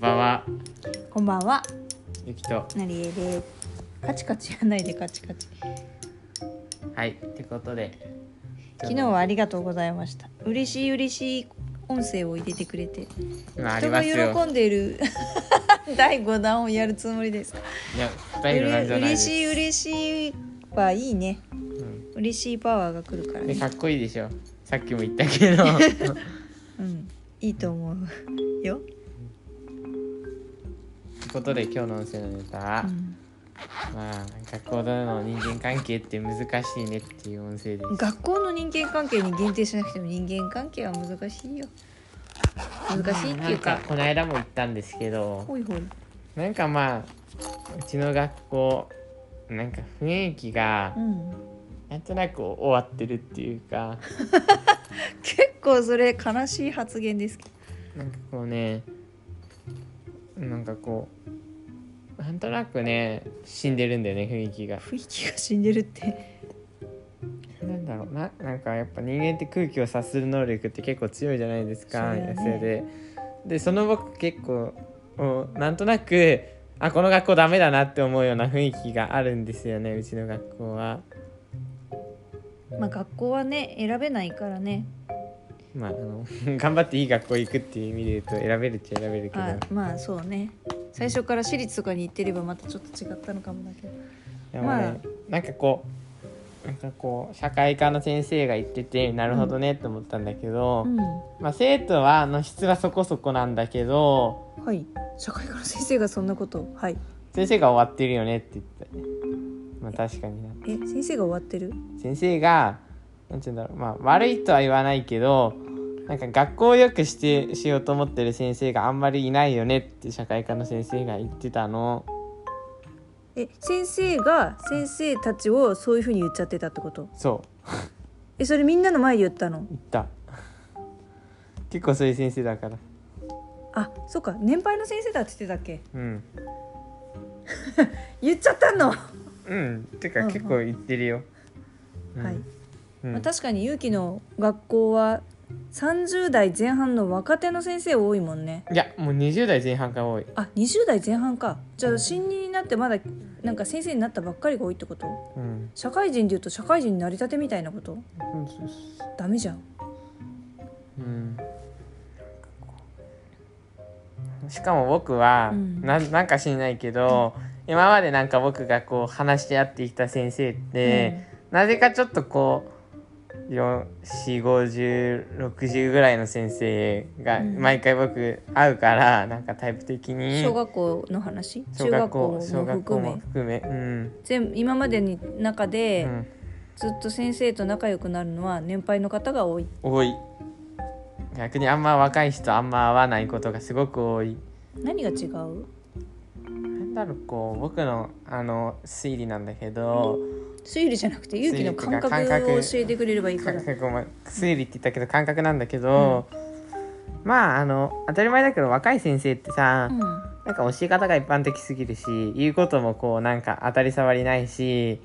こんばんはゆきとなりえです。カチカチやらないでカチカチ。はい、ってことで昨日はありがとうございました。嬉しい音声を入れてくれて、まあ、ありますよ。人が喜んでいる第5弾をやるつもりですか？いや、第5弾じゃないです。嬉しいはいいね、うん、嬉しいパワーが来るからね。かっこいいでしょ、さっきも言ったけど、うん、いいと思うよ。ということで今日の音声のネタは、まあ、学校での人間関係って難しいねっていう音声です。学校の人間関係に限定しなくても人間関係は難しいよ。難しいっていうか、この間も言ったんですけど、ほいほい、なんかまあうちの学校なんか雰囲気が、なんとなく終わってるっていうか結構それ悲しい発言ですけど、なんかこうね、なんかこうなんとなくね死んでるんだよね、雰囲気が死んでるってなんだろうな、なんかやっぱ人間って空気を察する能力って結構強いじゃないですか、ね、野生で。でその僕結構なんとなくこの学校ダメだなって思うような雰囲気があるんですよね、うちの学校は。まあ学校はね選べないからね。まあ、頑張っていい学校行くっていう意味で言うと選べるっちゃ選べるけど、まあそうね、最初から私立とかに行ってればまたちょっと違ったのかもだけど、でもね、まあ、なんかこう社会科の先生が言ってて、なるほどねと思ったんだけど、まあ、生徒は質はそこそこなんだけど、はい、社会科の先生がそんなことを、はい、先生が終わってるよねって言ったね。まあ確かにな。先生が終わってる？先生がなんて言うんだろう、まあ悪いとは言わないけど、なんか学校を良くしようと思ってる先生があんまりいないよねって社会科の先生が言ってたの。先生が先生たちをそういう風に言っちゃってたってこと？そうそれみんなの前で言ったの？言った。結構そういう先生だから。あ、そっか、年配の先生だって言ってたっけ？うん言っちゃったの？うん、てか結構言ってるよ、はい、まあ、確かにゆうきの学校は30代前半の若手の先生多いもんね。いや、もう20代前半が多い。あ、20代前半か。じゃあ新任になってまだなんか先生になったばっかりが多いってこと、うん、社会人でいうと社会人になりたてみたいなこと、うん、ダメじゃん、うん、しかも僕は、なんか知んないけど、今までなんか僕がこう話し合ってきた先生って、なぜかちょっとこう40、50、60ぐらいの先生が毎回僕会うから、なんかタイプ的に小学校の話、中学校も含め、全部今までの中で、ずっと先生と仲良くなるのは年配の方が多い。逆にあんま若い人あんま会わないことがすごく多い。何が違う？なんだろう、こう僕の推理なんだけど、推理じゃなくてゆうきの感覚を教えてくれればいいから。推理って言ったけど感覚なんだけど、まあ当たり前だけど若い先生ってさ、なんか教え方が一般的すぎるし、言うこともこうなんか当たり障りないし、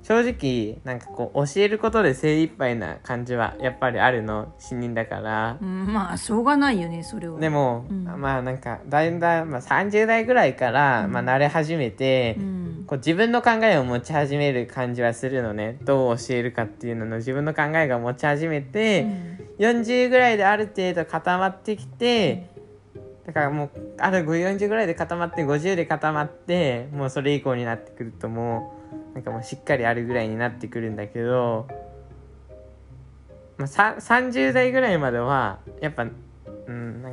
正直なんかこう教えることで精一杯な感じはやっぱりあるの、新任だから、まあしょうがないよねそれは。でも、まあなんかだんだん、まあ、30代ぐらいから、まあ、慣れ始めて、こう自分の考えを持ち始める感じはするのね。どう教えるかっていうのの自分の考えが持ち始めて、40ぐらいである程度固まってきて、だからもうある40ぐらいで固まって50で固まって、もうそれ以降になってくるともうなんかもうしっかりあるぐらいになってくるんだけど、まあ、30代ぐらいまではやっぱ、なん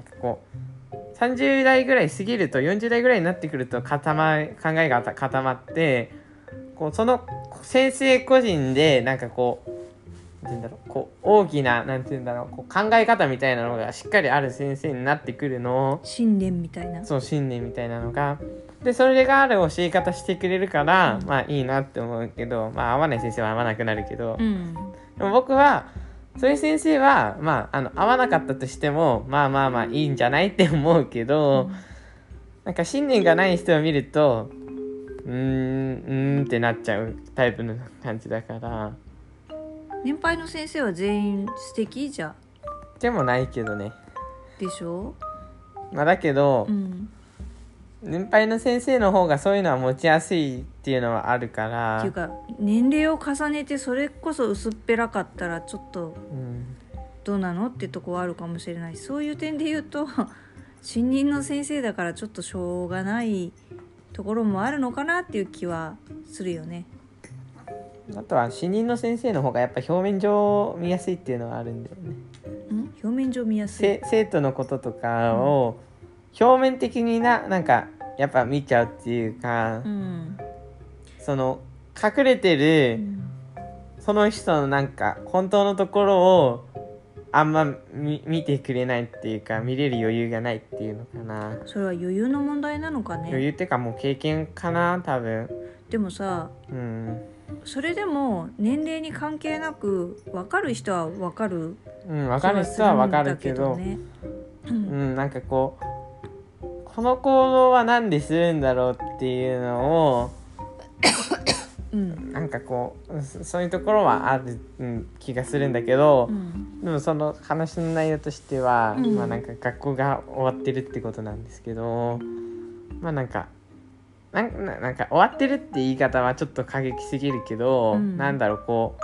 かこう30代ぐらい過ぎると40代ぐらいになってくると考えが固まって、こうその先生個人でなんかこうなんて言うんだろう、こう大きななんて言うんだろう、こう考え方みたいなのがしっかりある先生になってくるの。信念みたいな。そう、信念みたいなのが。でそれがある教え方してくれるから、まあいいなって思うけど、まあ合わない先生は合わなくなるけど、でも僕はそういう先生はまあ合わなかったとしてもまあいいんじゃないって思うけど、なんか信念がない人を見るとってなっちゃうタイプの感じだから。年配の先生は全員素敵じゃでもないけどね。でしょ。まあだけど、年配の先生の方がそういうのは持ちやすいっていうのはあるから、っていうか年齢を重ねてそれこそ薄っぺらかったらちょっとどうなのってとこはあるかもしれない。そういう点で言うと新任の先生だからちょっとしょうがないところもあるのかなっていう気はするよね。あとは新任の先生の方がやっぱ表面上見やすいっていうのはあるんだよね。表面上見やすい、生徒のこととかを表面的になんかやっぱ見ちゃうっていうか、うん、その隠れてる、その人のなんか本当のところをあんま見てくれないっていうか、見れる余裕がないっていうのかな。それは余裕の問題なのかね。余裕ってかもう経験かな多分。でもさ、うん、それでも年齢に関係なく分かる人は分かる、うん、分かる人は分かるけど、ね、うん、なんかこうこの行動はなんでするんだろうっていうのを、うん、なんかこうそういうところはある気がするんだけど、うん、でもその話の内容としては、うん、まあなんか学校が終わってるってことなんですけど、まあなんか終わってるって言い方はちょっと過激すぎるけど、うん、なんだろうこ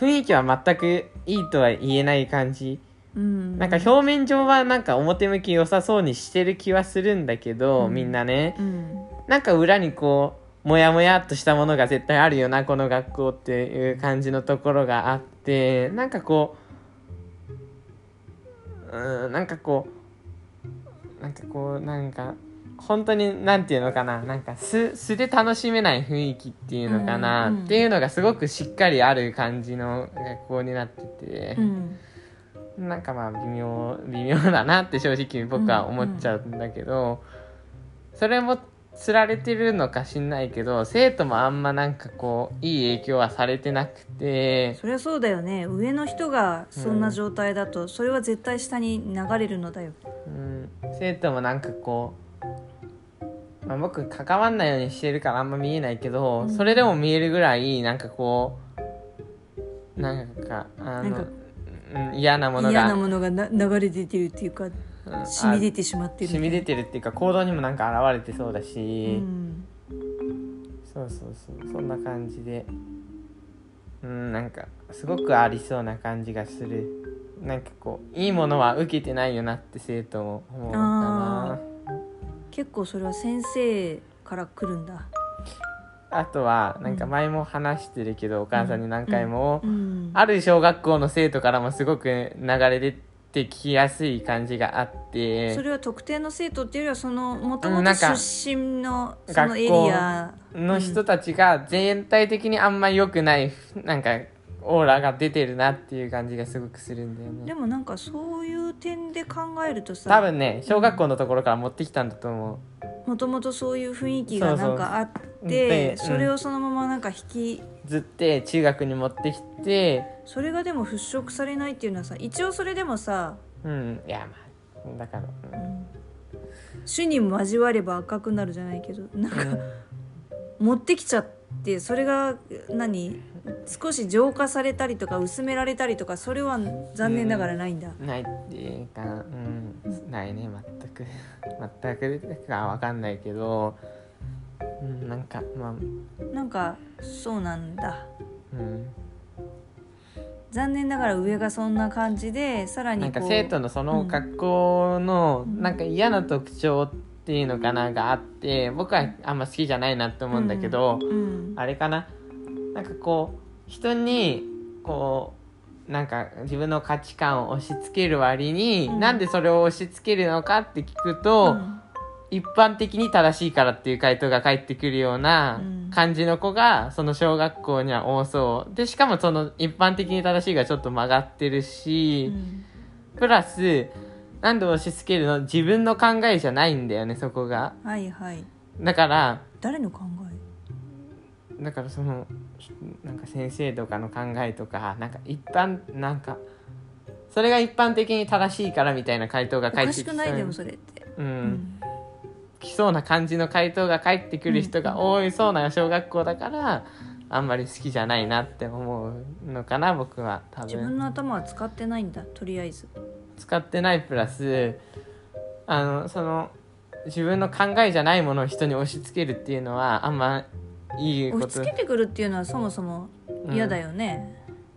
う雰囲気は全くいいとは言えない感じ。なんか表面上はなんか表向き良さそうにしてる気はするんだけど、うん、みんなね、うん、なんか裏にこうモヤモヤっとしたものが絶対あるよなこの学校っていう感じのところがあって、なんかこう、なんかこうなんかこうなんか本当になんていうのかな、なんか素で楽しめない雰囲気っていうのかな、うん、っていうのがすごくしっかりある感じの学校になってて、うん、なんかまあ微妙だなって正直僕は思っちゃうんだけど、それもつられてるのかしんないけど、生徒もあんまなんかこういい影響はされてなくて。そりゃそうだよね、上の人がそんな状態だとそれは絶対下に流れるのだよ、うん、生徒もなんかこう、まあ、僕関わんないようにしてるからあんま見えないけど、うん、それでも見えるぐらいなんかこうなんか嫌なものが流れ出てるっていうか、染み出てしまってる、染み出てるっていうか行動にもなんか現れてそうだし、うん、そうそうそう、そんな感じで、うん、なんかすごくありそうな感じがする。なんかこういいものは受けてないよなって生徒も思うかな。結構それは先生から来るんだ。あとはなんか前も話してるけど、うん、お母さんに何回も、うんうん、ある小学校の生徒からもすごく流れ出てきやすい感じがあって、それは特定の生徒っていうよりはその元々出身のそのエリアの人たちが全体的にあんまり良くない、うん、なんかオーラが出てるなっていう感じがすごくするんだよね。でもなんかそういう点で考えるとさ、多分ね小学校のところから持ってきたんだと思う、うん、もともとそういう雰囲気がなんかあって、そうそうでそれをそのままなんか引きずって中学に持ってきて、それがでも払拭されないっていうのはさ、一応それでもさ、うん、いやまあだから、うん、種に交われば赤くなるじゃないけど、なんか、うん、持ってきちゃってそれが何少し浄化されたりとか薄められたりとか、それは残念ながらないんだ、うん、ないっていうか、うん、ないね全くか分かんないけど、うん、なんかまあなんかそうなんだ、うん、残念ながら上がそんな感じで、さらにこうなんか生徒のその学校のなんか嫌な特徴っていうのかながあって、僕はあんま好きじゃないなって思うんだけど、うんうん、あれかな、なんかこう人にこうなんか自分の価値観を押し付ける割に、うん、なんでそれを押し付けるのかって聞くと、うん、一般的に正しいからっていう回答が返ってくるような感じの子がその小学校には多そうで、しかもその一般的に正しいがちょっと曲がってるし、プラス何で押し付けるの、自分の考えじゃないんだよねそこが。はいはい。だから誰の考えだから、そのなんか先生とかの考えとか、なんか一般なんかそれが一般的に正しいからみたいな回答が返ってきそう。おかしくないでもそれって、うん、うん来そうな感じの回答が返ってくる人が多いそうな小学校だから、うん、あんまり好きじゃないなって思うのかな僕は。多分自分の頭は使ってないんだ、とりあえず使ってないプラス、あのその自分の考えじゃないものを人に押し付けるっていうのはあんまいいこと。押し付けてくるっていうのはそもそも嫌だよね、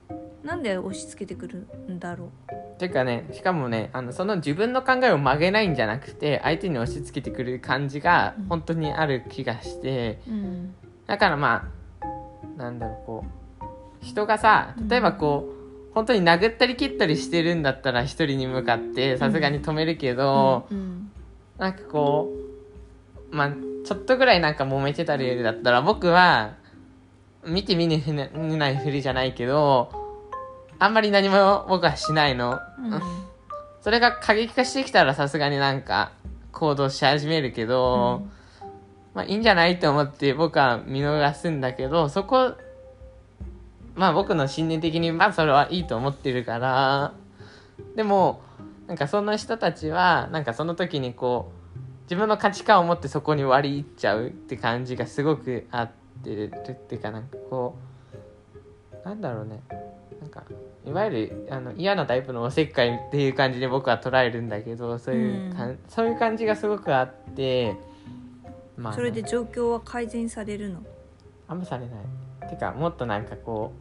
うん、なんで押し付けてくるんだろうっていうかね、しかもね、その自分の考えを曲げないんじゃなくて相手に押し付けてくる感じが本当にある気がして、うん、だからまあなんだろう、こう人がさ、例えばこう、うん、本当に殴ったり蹴ったりしてるんだったら一人に向かってさすがに止めるけど、うんうん、なんかこう、まあ、ちょっとぐらいなんか揉めてたりだったら僕は見て見ぬふないふりじゃないけどあんまり何も僕はしないの、うん、それが過激化してきたらさすがになんか行動し始めるけど、うん、まあいいんじゃないと思って僕は見逃すんだけど、そこまあ僕の信念的にまあそれはいいと思ってるから。でもなんかその人たちはなんかその時にこう自分の価値観を持ってそこに割り入っちゃうって感じがすごくあってるっていうか、なんかこうなんだろうね、なんかいわゆる嫌なタイプのおせっかいっていう感じで僕は捉えるんだけど、そういう感じがすごくあって、まあ、それで状況は改善されるの？あんまされない。てかもっとなんかこ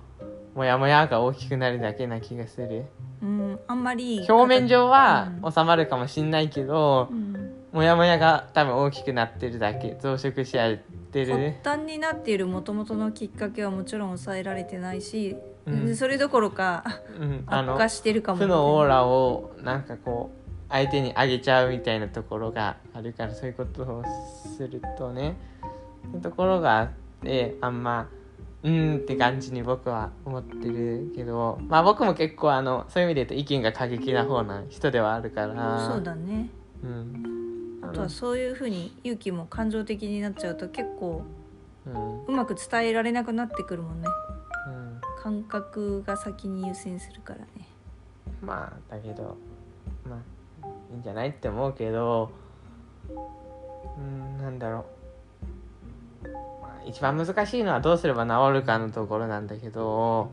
うモヤモヤが大きくなるだけな気がする、うん、あんまり表面上は収まるかもしんないけど、うん、モヤモヤが多分大きくなってるだけ、増殖し合ってる。発端になっている元々のきっかけはもちろん抑えられてないし、うん、それどころか、うん、悪化してるかも。負のオーラをなんかこう相手にあげちゃうみたいなところがあるから、そういうことをするとね、そういうところがあってあんまって感じに僕は思ってるけど、まあ僕も結構そういう意味で言うと意見が過激な方な人ではあるから。そうだね、うん、あとはそういう風に勇気も感情的になっちゃうと結構うまく伝えられなくなってくるもんね、うん、感覚が先に優先するからね。まあだけどまあいいんじゃないって思うけど、なんだろう、一番難しいのはどうすれば治るかのところなんだけど、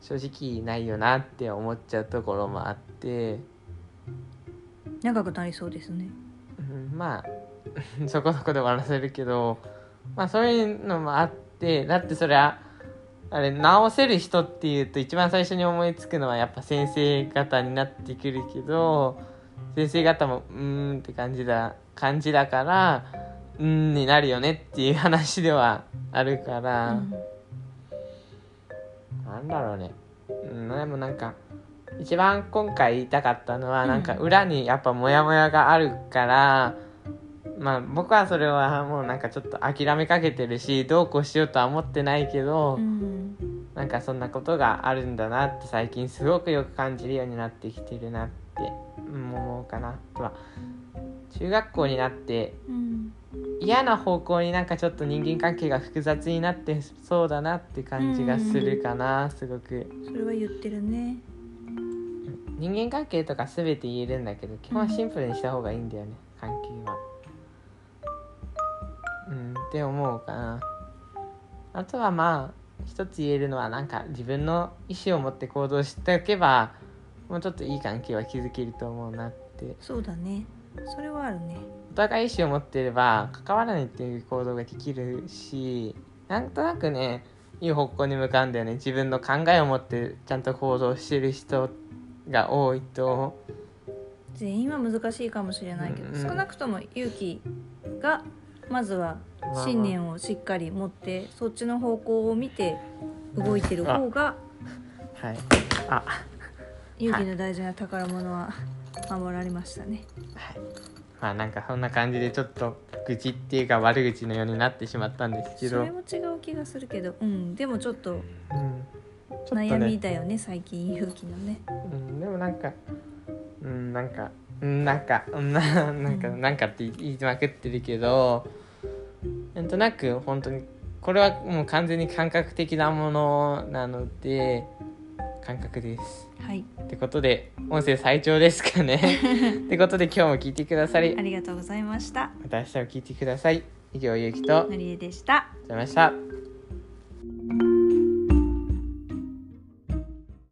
正直ないよなって思っちゃうところもあって。長くなりそうですね、うん、まあそこそこで終わらせるけど、まあそういうのもあって、だってそりゃあれ治せる人っていうと一番最初に思いつくのはやっぱ先生方になってくるけど、先生方もって感じだからになるよねっていう話ではあるから、うん、なんだろうね、でもなんか一番今回言いたかったのはなんか裏にやっぱモヤモヤがあるから、まあ僕はそれはもうなんかちょっと諦めかけてるしどうこうしようとは思ってないけど、なんかそんなことがあるんだなって最近すごくよく感じるようになってきてるなって思うかなとは。中学校になって、嫌な方向になんかちょっと人間関係が複雑になってそうだなって感じがするかな、すごく。それは言ってるね。人間関係とか全て言えるんだけど基本シンプルにした方がいいんだよね、関係は。って思うかな。あとはまあ一つ言えるのはなんか自分の意思を持って行動しておけばもうちょっといい関係は築けると思うなって。そうだね、それはあるね。お互い意思を持っていれば関わらないっていう行動ができるし、なんとなくねいい方向に向かうんだよね。自分の考えを持ってちゃんと行動してる人が多いと。全員は難しいかもしれないけど、少なくとも勇気がまずは信念をしっかり持って、そっちの方向を見て動いてる方が、はい、勇気の大事な宝物は守られましたね。はい、まあなんかそんな感じでちょっと愚痴っていうか悪口のようになってしまったんですけど、それも違う気がするけど、でもちょっと悩みだよね、最近勇気のね。でもなんかって言いまくってるけど、なんとなく本当にこれはもう完全に感覚的なものなので感覚です。はい。ってことで音声最長ですかね。ってことで今日も聞いてくださりありがとうございました。また明日も聞いてください。以上、ゆうきとのりえでした。ありがとうございました。